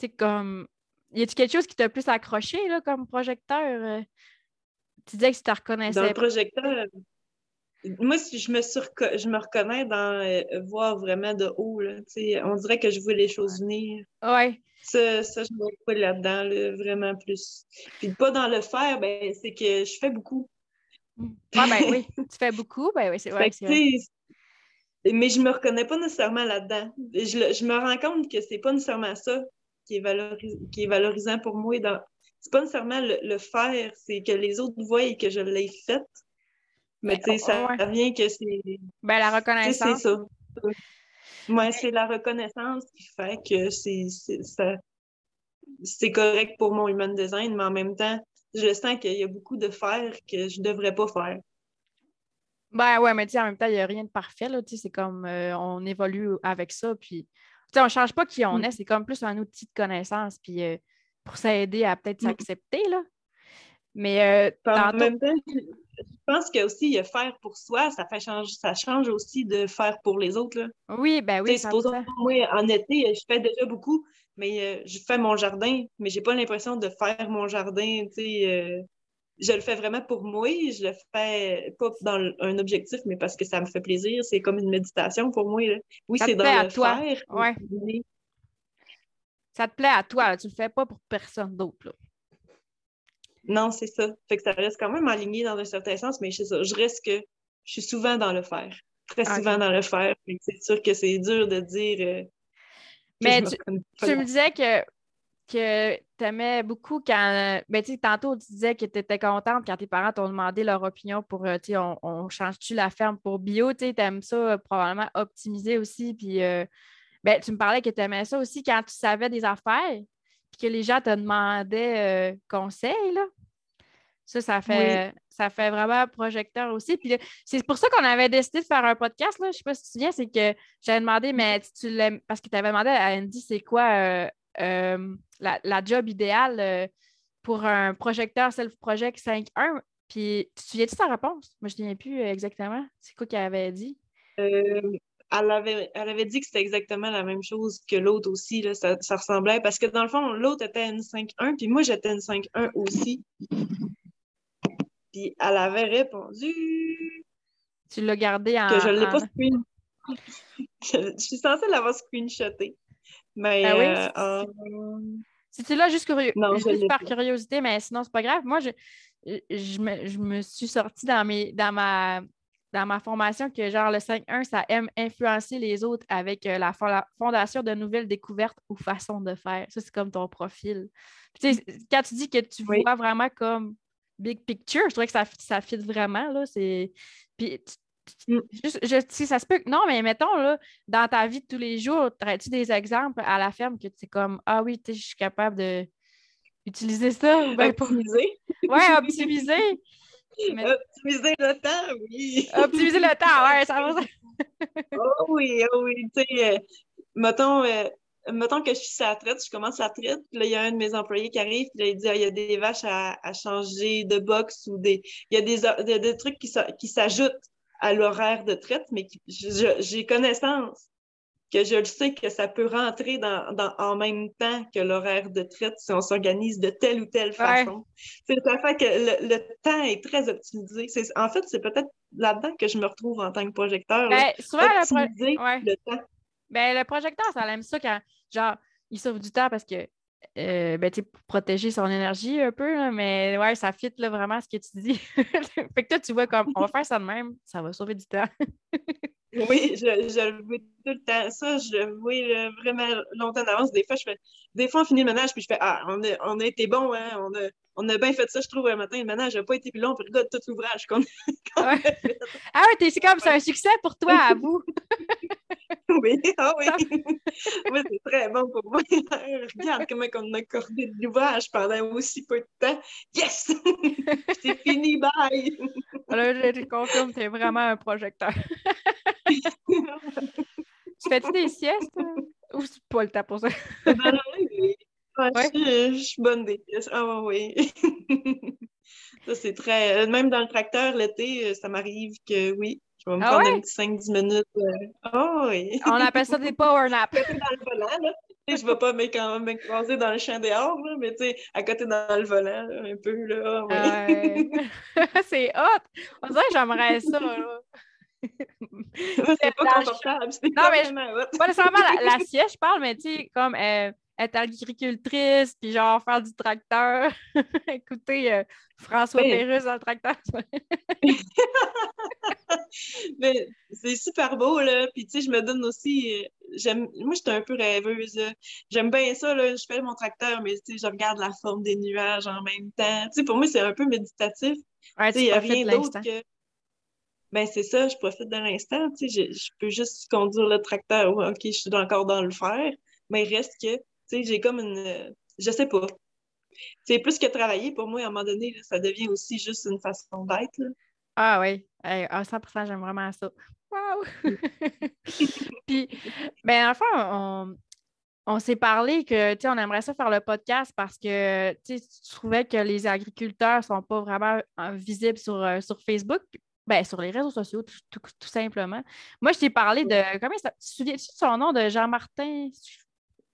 sais, comme... Y a-t-il quelque chose qui t'a plus accroché, là, comme projecteur? Tu disais que tu te reconnaissais. Dans le projecteur, moi, je me reconnais dans voir vraiment de haut, là, tu sais. On dirait que je vois les choses venir. Oui. Ça, je me vois là-dedans, là, vraiment plus. Puis pas dans le faire, ben, c'est que je fais beaucoup. Ah ben oui, tu fais beaucoup, ben oui, c'est vrai. Mais je me reconnais pas nécessairement là-dedans. Je me rends compte que c'est pas nécessairement ça qui est valorisant pour moi. C'est pas nécessairement le faire, c'est que les autres voient et que je l'ai fait. Mais tu sais, ça vient que c'est... Ben la reconnaissance. C'est ça. Ouais, c'est la reconnaissance qui fait que c'est correct pour mon human design, mais en même temps, je sens qu'il y a beaucoup de faire que je ne devrais pas faire. Ben ouais, mais tu sais, en même temps, il n'y a rien de parfait, là. C'est comme on évolue avec ça, puis on ne change pas qui on est, c'est comme plus un outil de connaissance, puis pour s'aider à peut-être s'accepter, là. Mais en même temps, je pense que aussi faire pour soi, ça change aussi de faire pour les autres. Là. Oui, ben oui. Moi, en été, je fais déjà beaucoup, mais je fais mon jardin, mais j'ai pas l'impression de faire mon jardin. Je le fais vraiment pour moi, je le fais pas dans un objectif, mais parce que ça me fait plaisir. C'est comme une méditation pour moi. Là. Oui, ça c'est dans le toi. Faire. Ouais. Mais... Ça te plaît à toi, là. Tu le fais pas pour personne d'autre. Là. Non, c'est ça. Fait que ça reste quand même aligné dans un certain sens, mais c'est ça. Je suis souvent dans le faire. Très souvent dans le faire. C'est sûr que c'est dur de dire... mais tu me disais que tu aimais beaucoup quand... Mais tu sais, tantôt, tu disais que tu étais contente quand tes parents t'ont demandé leur opinion pour, tu sais, on change-tu la ferme pour bio? Tu sais, tu aimes ça probablement optimiser aussi. Puis, tu me parlais que tu aimais ça aussi quand tu savais des affaires. Que les gens te demandaient conseil, là. Ça fait vraiment projecteur aussi. Puis là, c'est pour ça qu'on avait décidé de faire un podcast, là. Je ne sais pas si tu te souviens, c'est que j'avais demandé, mais tu l'aimes, parce que tu avais demandé à Andy, c'est quoi la job idéale pour un projecteur self-project 5.1. Puis, tu te souviens-tu de ta réponse? Moi, je ne me souviens plus exactement. C'est quoi qu'elle avait dit? Elle avait dit que c'était exactement la même chose que l'autre aussi, là, ça ressemblait, parce que dans le fond, l'autre était une 5-1, puis moi j'étais une 5-1 aussi. Puis elle avait répondu... Tu l'as gardé en... Que je ne l'ai pas screen... Je suis censée l'avoir screenshoté, mais... Si tu l'as juste par curiosité, mais sinon c'est pas grave. Moi, je me suis sortie dans ma formation que genre le 5-1, ça aime influencer les autres avec la fondation de nouvelles découvertes ou façons de faire. Ça, c'est comme ton profil. Puis, quand tu dis que tu vois vraiment comme big picture, je trouvais que ça fit vraiment. Là, c'est... Puis, ça se peut que... Non, mais mettons, là, dans ta vie de tous les jours, aurais-tu des exemples à la ferme que tu es comme, ah oui, je suis capable d'utiliser ça? Ou bien optimiser. Oui, optimiser. Mais... Optimiser le temps, oui. Optimiser le temps, ouais, ça va. Oh oui. Tu sais, mettons que je suis à la traite, je commence la traite, puis là, il y a un de mes employés qui arrive, puis là, il dit, il y a des vaches à changer de box, ou il y a des trucs qui s'ajoutent à l'horaire de traite, mais j'ai connaissance que je le sais que ça peut rentrer en même temps que l'horaire de traite si on s'organise de telle ou telle façon. C'est la fait que le temps est très optimisé. En fait, c'est peut-être là-dedans que je me retrouve en tant que projecteur. Ben, souvent, le temps. Ben, le projecteur, ça aime ça quand, genre, il sauve du temps parce que, tu sais, pour protéger son énergie un peu, là, mais ouais, ça fit là, vraiment ce que tu dis. Fait que toi, tu vois comme, on va faire ça de même, ça va sauver du temps. Oui, je le vois tout le temps. Ça, je le vois vraiment longtemps d'avance. Des fois, on finit le ménage, puis je fais « Ah, on a été bon, hein? On a bien fait ça, je trouve, un matin. Le ménage n'a pas été plus long, puis regarde tout l'ouvrage qu'on a fait. » Ah oui, c'est comme, c'est un succès pour toi, à bout. Oui. Oui, c'est très bon pour moi. Regarde comment on a accordé de l'ouvrage pendant aussi peu de temps. Yes! C'est fini, bye! Alors, je te confirme, t'es vraiment un projecteur. Tu fais-tu des siestes? Ou c'est pas le temps pour ça? Je suis bonne des siestes. Ah oui. Ça, c'est très... Même dans le tracteur, l'été, ça m'arrive que oui, je vais me prendre un petit 5-10 minutes. Ah oui. On appelle ça des power naps. À côté dans le volant, là. Je ne vais pas m'écraser dans le champ dehors, là, mais tu sais, à côté dans le volant, là, un peu, là. Oui. C'est hot! On dirait que j'aimerais ça, là. C'est pas confortable. Non, mais pas nécessairement la sieste, je parle, mais tu sais, comme être agricultrice, puis genre faire du tracteur, écouter François Pérusse dans le tracteur. Mais c'est super beau, là. Puis tu sais, je me donne aussi... moi, j'étais un peu rêveuse, là. J'aime bien ça, là. Je fais mon tracteur, mais tu sais, je regarde la forme des nuages en même temps. Tu sais, pour moi, c'est un peu méditatif. Ouais, tu sais, il n'y a rien d'autre que... Ben c'est ça, je profite de l'instant, tu sais, je peux juste conduire le tracteur, ouais, ok, je suis encore dans le faire, mais reste que, tu sais, j'ai comme une, je sais pas, c'est plus que travailler, pour moi, à un moment donné, là, ça devient aussi juste une façon d'être, là. Ah oui, à 100%, j'aime vraiment ça. Wow! Puis, ben en fait, on s'est parlé que, tu sais, on aimerait ça faire le podcast parce que, tu sais, tu trouvais que les agriculteurs sont pas vraiment visibles sur Facebook, ben sur les réseaux sociaux, tout simplement. Moi, je t'ai parlé de, comment ça, tu te souviens-tu de son nom, de Jean-Martin?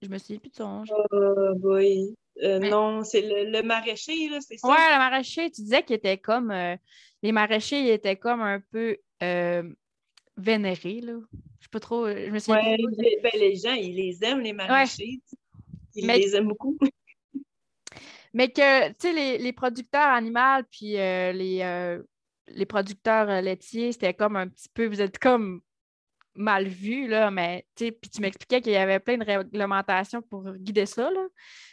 Je me souviens plus de son nom. Oui. Mais... Non, c'est le maraîcher, là, c'est ça? Oui, le maraîcher. Tu disais qu'il était comme... les maraîchers, ils étaient comme un peu vénérés, là. Je sais pas trop... Je me souviens plus trop. Ben, les gens, ils les aiment, les maraîchers. Ouais. Ils les aiment beaucoup. Mais que, tu sais, les producteurs animaux puis les producteurs laitiers, c'était comme un petit peu... Vous êtes comme... mal vu, là, mais tu sais, puis tu m'expliquais qu'il y avait plein de réglementations pour guider ça, là.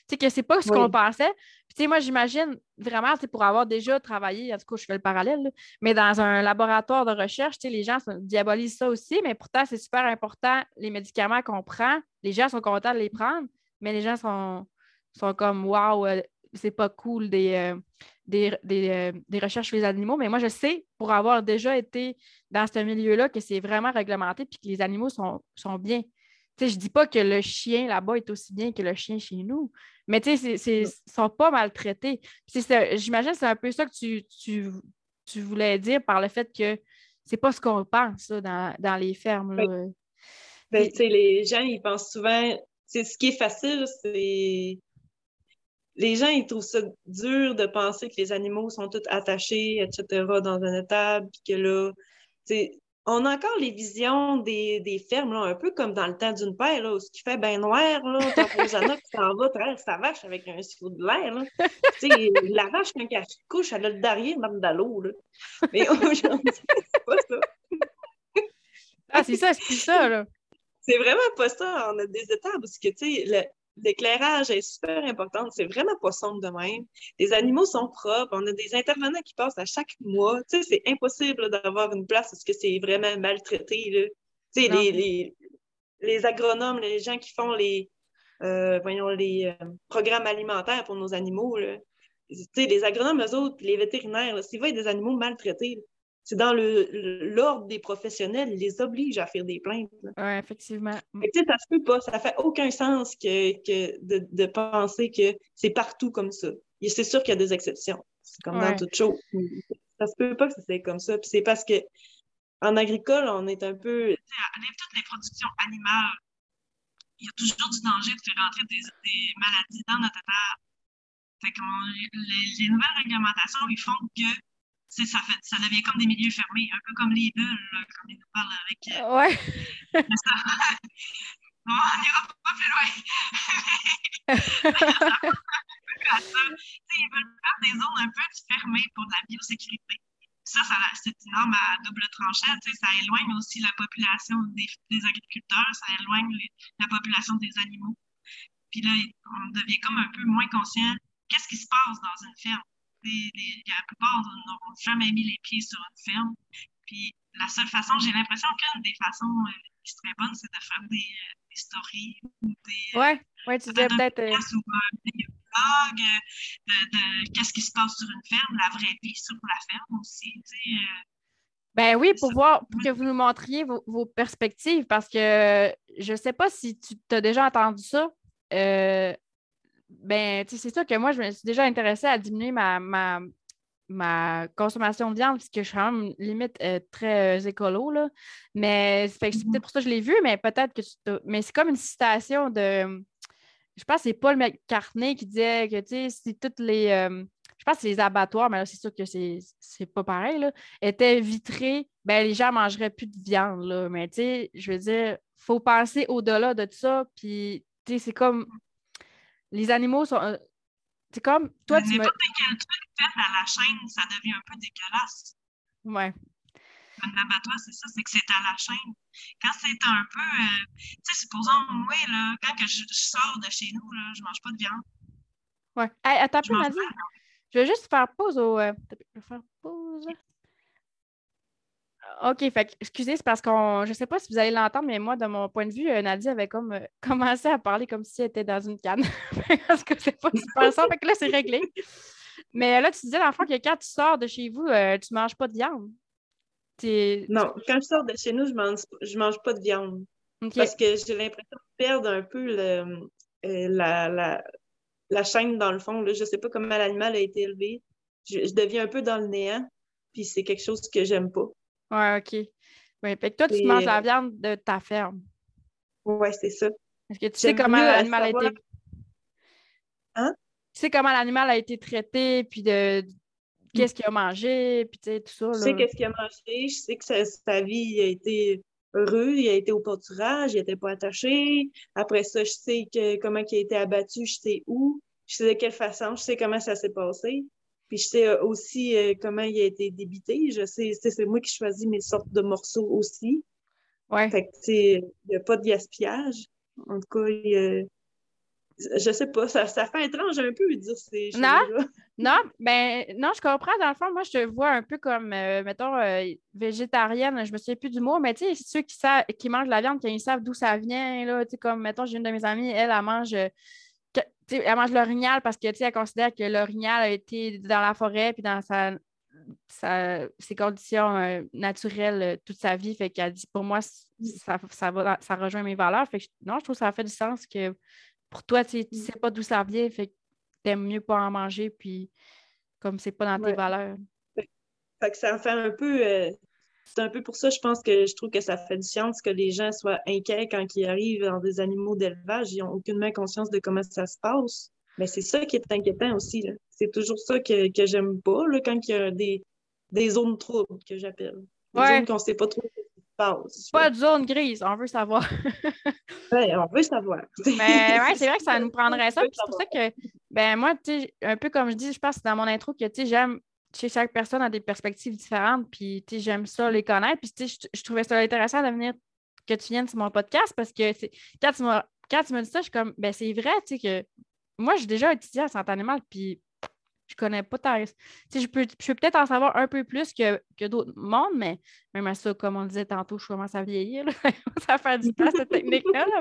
Tu sais, que c'est pas ce qu'on pensait. Puis tu sais, moi, j'imagine vraiment, tu sais, pour avoir déjà travaillé, en tout cas, je fais le parallèle, là, mais dans un laboratoire de recherche, tu sais, les gens diabolisent ça aussi, mais pourtant, c'est super important, les médicaments qu'on prend, les gens sont contents de les prendre, mais les gens sont comme « wow, c'est pas cool des recherches sur les animaux », mais moi, je sais, pour avoir déjà été dans ce milieu-là, que c'est vraiment réglementé puis que les animaux sont bien. Tu sais, je dis pas que le chien là-bas est aussi bien que le chien chez nous, mais tu sais, ils sont pas maltraités. J'imagine que c'est un peu ça que tu voulais dire par le fait que c'est pas ce qu'on pense là, dans les fermes. Là. Oui. Ben, tu sais, les gens, ils pensent souvent... Ce qui est facile, c'est... Les gens, ils trouvent ça dur de penser que les animaux sont tous attachés, etc., dans un étable, puis que là, tu sais, on a encore les visions des fermes, là, un peu comme dans le temps d'une paille, là, où ce qui fait ben noir, là, t'as Rosanna qui s'en va traire sa vache avec un sifflet de l'air, là. Tu sais, la vache, quand elle couche, elle a le derrière, même dans l'eau, là. Mais aujourd'hui, c'est pas ça. Ah, c'est ça, c'est ça, là. C'est vraiment pas ça. On a des étables, parce que, tu sais, l'éclairage est super important. C'est vraiment pas sombre de même. Les animaux sont propres. On a des intervenants qui passent à chaque mois. Tu sais, c'est impossible là, d'avoir une place parce que c'est vraiment maltraité, là. Tu sais, les agronomes, les gens qui font les programmes alimentaires pour nos animaux, là. Tu sais, les agronomes, eux autres, les vétérinaires, là, s'il va y avoir des animaux maltraités, là, c'est dans l'ordre des professionnels, ils les obligent à faire des plaintes. Oui, effectivement. Mais tu sais, ça se peut pas, ça fait aucun sens que de penser que c'est partout comme ça. Et c'est sûr qu'il y a des exceptions, c'est comme dans toute chose. Ça se peut pas que c'est comme ça. Puis c'est parce que en agricole, on est un peu... Toutes les productions animales, il y a toujours du danger de faire entrer des maladies dans notre étable. Fait que les nouvelles réglementations, ils font que ça devient comme des milieux fermés, un peu comme les bulles, là, comme ils nous parlent avec... Ouais. Bon, on n'ira pas plus loin. Ils veulent faire des zones un peu fermées pour de la biosécurité. Ça, c'est une arme à double tranchant. Ça éloigne aussi la population des agriculteurs, ça éloigne la population des animaux. Puis là, on devient comme un peu moins conscient. Qu'est-ce qui se passe dans une ferme? La plupart n'auront jamais mis les pieds sur une ferme. Puis la seule façon, j'ai l'impression qu'une des façons qui serait bonne, c'est de faire des stories ou des... Oui, tu disais peut-être... Ou des blogs de qu'est-ce qui se passe sur une ferme, la vraie vie sur la ferme aussi, tu sais... Ben oui, pour que vous nous montriez vos perspectives, parce que je ne sais pas si tu as déjà entendu ça, ben, tu sais, c'est sûr que moi, je me suis déjà intéressée à diminuer ma consommation de viande, parce que je suis quand même limite très écolo, là. Mais fait que c'est peut-être pour ça que je l'ai vu, mais peut-être que mais c'est comme une citation de... Je pense que c'est Paul McCartney qui disait que, tu sais, si toutes les... je pense que les abattoirs, mais là, c'est sûr que c'est pas pareil, là, étaient vitrés, ben les gens ne mangeraient plus de viande, là. Mais, tu sais, je veux dire, il faut penser au-delà de tout ça, puis, tu sais, c'est comme... Les animaux sont... C'est comme... Toi, tu n'importe quel truc fait à la chaîne, ça devient un peu dégueulasse. Ouais. Un abattoir, c'est ça, c'est que c'est à la chaîne. Quand c'est un peu... tu sais, supposons, moi, là, quand je sors de chez nous, là, je mange pas de viande. Ouais. Hey, attends, Nady. Je vais juste faire pause au... Je vais faire pause... OK, fait que, excusez, c'est parce qu'on... Je ne sais pas si vous allez l'entendre, mais moi, de mon point de vue, Nady avait comme commencé à parler comme si elle était dans une canne. Parce que c'est pas super ça. Fait que là, c'est réglé. Mais là, tu disais, dans le fond, que quand tu sors de chez vous, tu ne manges pas de viande. Non, quand je sors de chez nous, je mange pas de viande. Okay. Parce que j'ai l'impression de perdre un peu la chaîne dans le fond. Là. Je ne sais pas comment l'animal a été élevé. Je deviens un peu dans le néant, puis c'est quelque chose que j'aime pas. Ouais, OK. Ouais, fait que toi, tu manges la viande de ta ferme. Ouais, c'est ça. Est-ce que tu sais comment l'animal a été... Hein? Tu sais comment l'animal a été traité, puis de... Qu'est-ce qu'il a mangé, puis tu sais, tout ça. Là. Je sais qu'est-ce qu'il a mangé, je sais que sa vie a été... heureux, il a été au pâturage, il n'était pas attaché. Après ça, je sais comment il a été abattu, je sais où, je sais de quelle façon, je sais comment ça s'est passé. Puis je sais aussi comment il a été débité. Je sais, c'est moi qui choisis mes sortes de morceaux aussi. Ouais. Fait que, tu sais, il n'y a pas de gaspillage. En tout cas, je sais pas, ça fait étrange un peu dire ces choses-là. Non, je comprends. Dans le fond, moi, je te vois un peu comme, mettons, végétarienne. Je me souviens plus du mot, mais tu sais, ceux qui mangent de la viande, ils savent d'où ça vient, là. Tu sais, comme, mettons, j'ai une de mes amies, elle mange... elle mange l'orignal parce que, tu sais, elle considère que l'orignal a été dans la forêt puis dans ses conditions naturelles toute sa vie. Fait qu'elle dit, pour moi, ça rejoint mes valeurs. Fait que, non, je trouve que ça fait du sens que... Pour toi, tu ne sais pas d'où ça vient, fait que t'aimes mieux pas en manger, puis comme c'est pas dans tes valeurs. Fait que ça fait un peu... c'est un peu pour ça, je pense que je trouve que ça fait du sens que les gens soient inquiets quand ils arrivent dans des animaux d'élevage. Ils n'ont aucunement conscience de comment ça se passe. Mais c'est ça qui est inquiétant aussi. Là. C'est toujours ça que j'aime pas, là, quand il y a des zones troubles, que j'appelle. Des zones qu'on ne sait pas trop ce qui se passe. Pas de zone grise, on veut savoir. Ouais, on veut savoir. Mais ouais, c'est vrai que ça nous prendrait ça. C'est pour ça que, moi, tu sais, un peu comme je dis, je pense que c'est dans mon intro que, tu sais, j'aime, chez chaque personne, a des perspectives différentes, puis, tu sais, j'aime ça les connaître. Puis, tu sais, je trouvais ça intéressant de venir, que tu viennes sur mon podcast, parce que quand tu m'as dit ça, je suis comme, c'est vrai, tu sais, que moi, j'ai déjà étudié en santé animale, puis je connais pas tant. Tu sais, je peux peut-être en savoir un peu plus que d'autres mondes, mais même à ça, comme on disait tantôt, je commence à vieillir. Là. Ça fait du temps, cette technique-là. Là,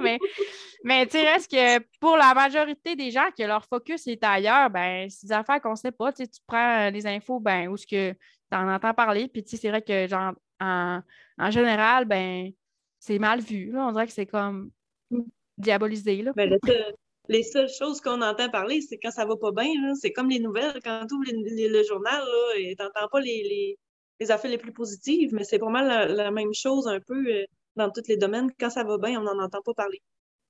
mais tu sais, reste que pour la majorité des gens que leur focus est ailleurs, c'est des affaires qu'on ne sait pas. Tu sais, tu prends les infos, où est-ce que tu en entends parler, puis tu sais, c'est vrai que genre en général, c'est mal vu. Là. On dirait que c'est comme diabolisé. Là. Les seules choses qu'on entend parler, c'est quand ça va pas bien. Là. C'est comme les nouvelles. Quand tu ouvres le journal, tu n'entends pas les affaires les plus positives, mais c'est pour moi la même chose un peu dans tous les domaines. Quand ça va bien, on n'en entend pas parler.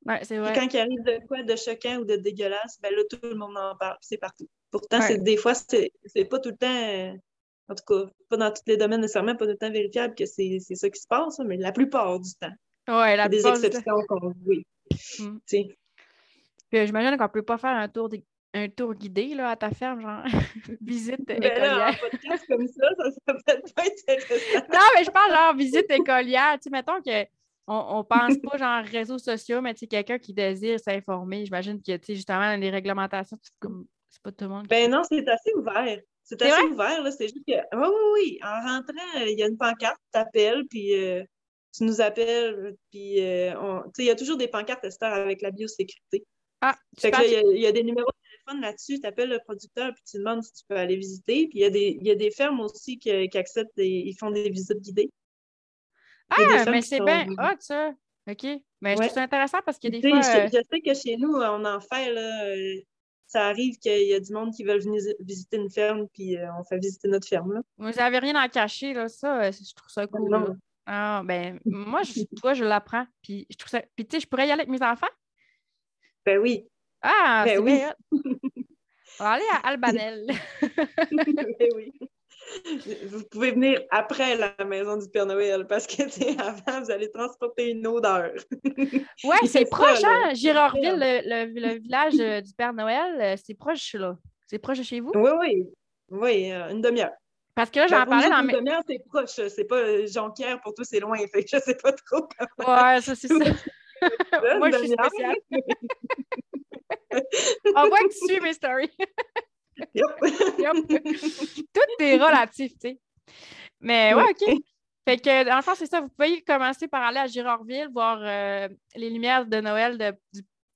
Ouais, c'est vrai. Puis quand il arrive de quoi de choquant ou de dégueulasse, là, tout le monde en parle. C'est partout. Pourtant, des fois, c'est pas tout le temps... en tout cas, pas dans tous les domaines nécessairement, pas tout le temps vérifiable que c'est ça qui se passe, mais la plupart du temps. Oui, la plupart du temps. Des exceptions qu'on voit. Tu sais. Puis j'imagine qu'on ne peut pas faire un tour guidé là, à ta ferme, genre visite écolière. Un podcast comme ça ne peut pas être intéressant. Non, mais je parle genre visite écolière. Tu sais, mettons qu'on ne pense pas genre réseaux sociaux, mais tu sais, quelqu'un qui désire s'informer. J'imagine que, tu sais, justement, les réglementations, c'est pas tout le monde. Non, c'est assez ouvert. C'est assez ouvert, là. C'est juste que, oui. En rentrant, il y a une pancarte, tu appelles, puis... tu nous appelles, puis... tu sais, il y a toujours des pancartes Esther avec la biosécurité. Ah, fait que là, il y a des numéros de téléphone là-dessus, tu appelles le producteur puis tu demandes si tu peux aller visiter. Puis il y a des fermes aussi qui acceptent, ils font des visites guidées. Ah, mais c'est bien hot ça! OK. Mais je trouve ça intéressant parce qu'il y a des fois... Je sais que chez nous, on en fait, là, ça arrive qu'il y a du monde qui veulent venir visiter une ferme puis on fait visiter notre ferme. Là. Vous n'avez rien à cacher, là, ça, je trouve ça cool. Non. Ah, moi, toi, je l'apprends. Puis je trouve ça... Puis tu sais, je pourrais y aller avec mes enfants. Oui. Ah, c'est bien. On va aller à Albanel. Oui. Vous pouvez venir après la Maison du Père Noël parce que, avant, vous allez transporter une odeur. Oui, c'est proche, hein? Girardville, le village du Père Noël, c'est proche, là. C'est proche de chez vous? Oui. Oui, une demi-heure. Parce que là, j'en parlais dans mes... Une demi-heure, c'est proche. C'est pas Jonquière, pour toi, c'est loin. Fait que je sais pas trop comment... Ouais, ça, c'est ça. Moi, je suis spéciale. On voit que tu suis mes stories. Yep. Tout est relatif, tu sais. Mais ouais, OK. Fait que, dans le fond, c'est ça. Vous pouvez commencer par aller à Girardville, voir les lumières de Noël.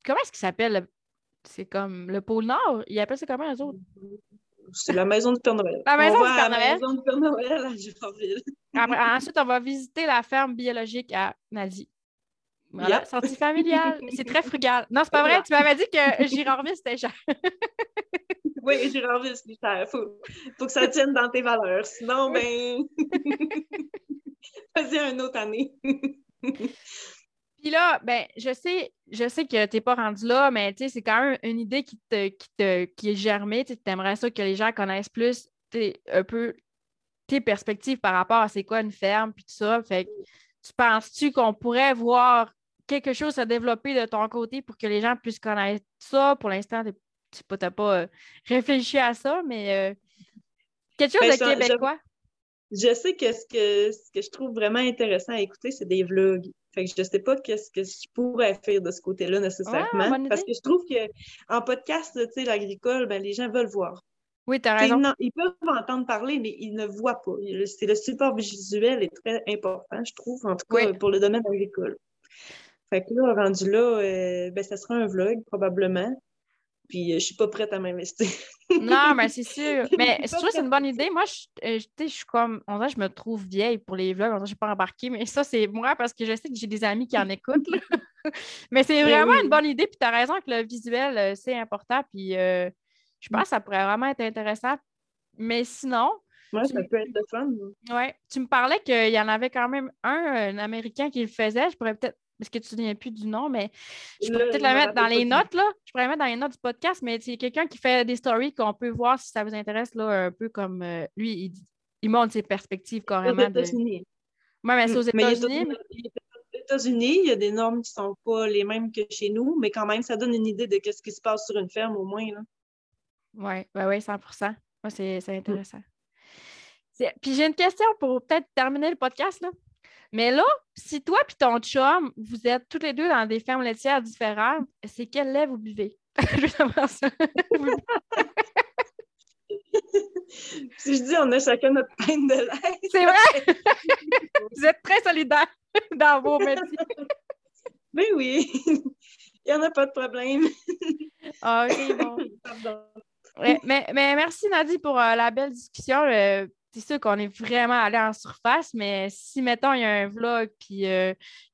Comment est-ce qu'il s'appelle? C'est comme le pôle Nord. Ils appellent ça comment, eux autres? C'est la Maison du Père Noël. La Maison du Père Noël à Girardville. Ensuite, on va visiter la ferme biologique à Nady. Voilà, yep. Sortie familiale. C'est très frugal. Non, c'est pas vrai. Tu m'avais dit que Girardville, c'était cher. Oui, Girardville, c'est cher. Faut que ça tienne dans tes valeurs. Sinon, ben... vas-y, une autre année. Puis là, ben, je sais que t'es pas rendu là, mais tu sais, c'est quand même une idée qui est germée. Tu aimerais ça que les gens connaissent plus un peu tes perspectives par rapport à c'est quoi une ferme, puis tout ça. Fait que tu penses-tu qu'on pourrait voir quelque chose à développer de ton côté pour que les gens puissent connaître ça? Pour l'instant, tu n'as pas réfléchi à ça, mais quelque chose de québécois. Je sais que ce que je trouve vraiment intéressant à écouter, c'est des vlogs. Fait que je ne sais pas qu'est-ce que je pourrais faire de ce côté-là nécessairement. Ouais, parce que je trouve qu'en podcast, tu sais, l'agricole, ben, les gens veulent voir. Oui, tu as raison. Non, ils peuvent entendre parler, mais ils ne voient pas. C'est le support visuel est très important, je trouve, en tout cas pour le domaine agricole. Fait que là, rendu là, ben, ça sera un vlog probablement. Puis je ne suis pas prête à m'investir. Non, mais c'est sûr. Mais je trouve que c'est une bonne idée. Moi, je suis comme... On dirait que je me trouve vieille pour les vlogs. On dirait que je n'ai pas embarquée. Mais ça, c'est moi parce que je sais que j'ai des amis qui en écoutent. Mais c'est vraiment une bonne idée. Puis tu as raison que le visuel, c'est important. Puis je pense que ça pourrait vraiment être intéressant. Mais sinon... Oui, ça peut être de fun. Oui. Tu me parlais qu'il y en avait quand même un Américain qui le faisait. Je pourrais peut-être... Parce que tu ne te souviens plus du nom, mais je pourrais peut-être la mettre dans les notes, là. Je pourrais la mettre dans les notes du podcast, mais c'est quelqu'un qui fait des stories qu'on peut voir si ça vous intéresse, là, un peu comme lui, il montre ses perspectives carrément. Aux États-Unis. Oui, mais c'est aux États-Unis. Aux États-Unis, il y a des normes qui ne sont pas les mêmes que chez nous, mais quand même, ça donne une idée de ce qui se passe sur une ferme, au moins, là. Oui, ben oui, 100%. Moi, c'est intéressant. Puis j'ai une question pour peut-être terminer le podcast, là. Mais là, si toi et ton chum, vous êtes toutes les deux dans des fermes laitières différentes, c'est quel lait vous buvez? Je vais savoir ça. Si je dis, on a chacun notre pinte de lait. C'est vrai? Vous êtes très solidaires dans vos métiers. Mais oui, il n'y en a pas de problème. Ah, OK, bon. Pardon. Ouais, mais merci, Nady, pour la belle discussion. C'est sûr qu'on est vraiment allé en surface, mais si, mettons, il y a un vlog puis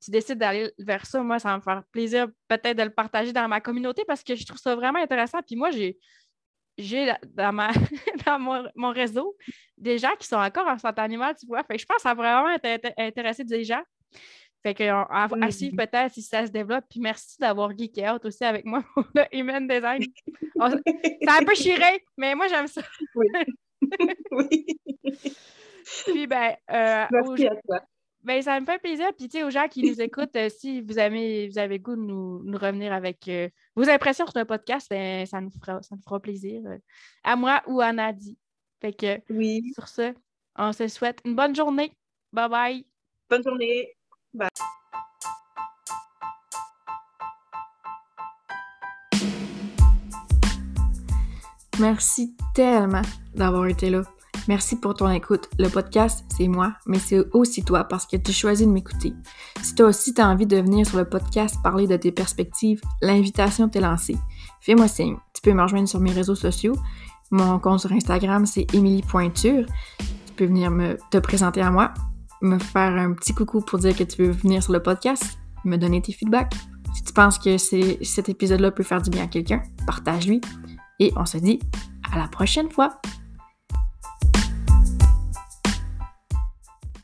tu décides d'aller vers ça, moi, ça va me faire plaisir peut-être de le partager dans ma communauté parce que je trouve ça vraiment intéressant. Puis moi, j'ai dans mon réseau des gens qui sont encore en santé animale, tu vois. Fait que je pense que ça va vraiment intéresser des gens. Fait qu'à suivre peut-être si ça se développe. Puis merci d'avoir geeké out aussi avec moi pour le Human Design. C'est un peu chiré, mais moi, j'aime ça. Oui. Oui. Puis, ben, merci à toi. Ben, ça me fait plaisir. Puis, tu sais, aux gens qui nous écoutent, si vous avez goût de nous revenir avec vos impressions sur le podcast, ben, ça nous fera plaisir à moi ou à Nady. Fait que, sur ce, on se souhaite une bonne journée. Bye bye. Bonne journée. Bye. Merci tellement d'avoir été là. Merci pour ton écoute. Le podcast, c'est moi, mais c'est aussi toi parce que tu choisis de m'écouter. Si toi aussi t'as envie de venir sur le podcast parler de tes perspectives, l'invitation t'est lancée. Fais-moi signe. Tu peux me rejoindre sur mes réseaux sociaux. Mon compte sur Instagram, c'est Émilie.ture. Tu peux venir te présenter à moi, me faire un petit coucou pour dire que tu veux venir sur le podcast, me donner tes feedbacks. Si tu penses que cet épisode-là peut faire du bien à quelqu'un, partage-lui. Et on se dit à la prochaine fois!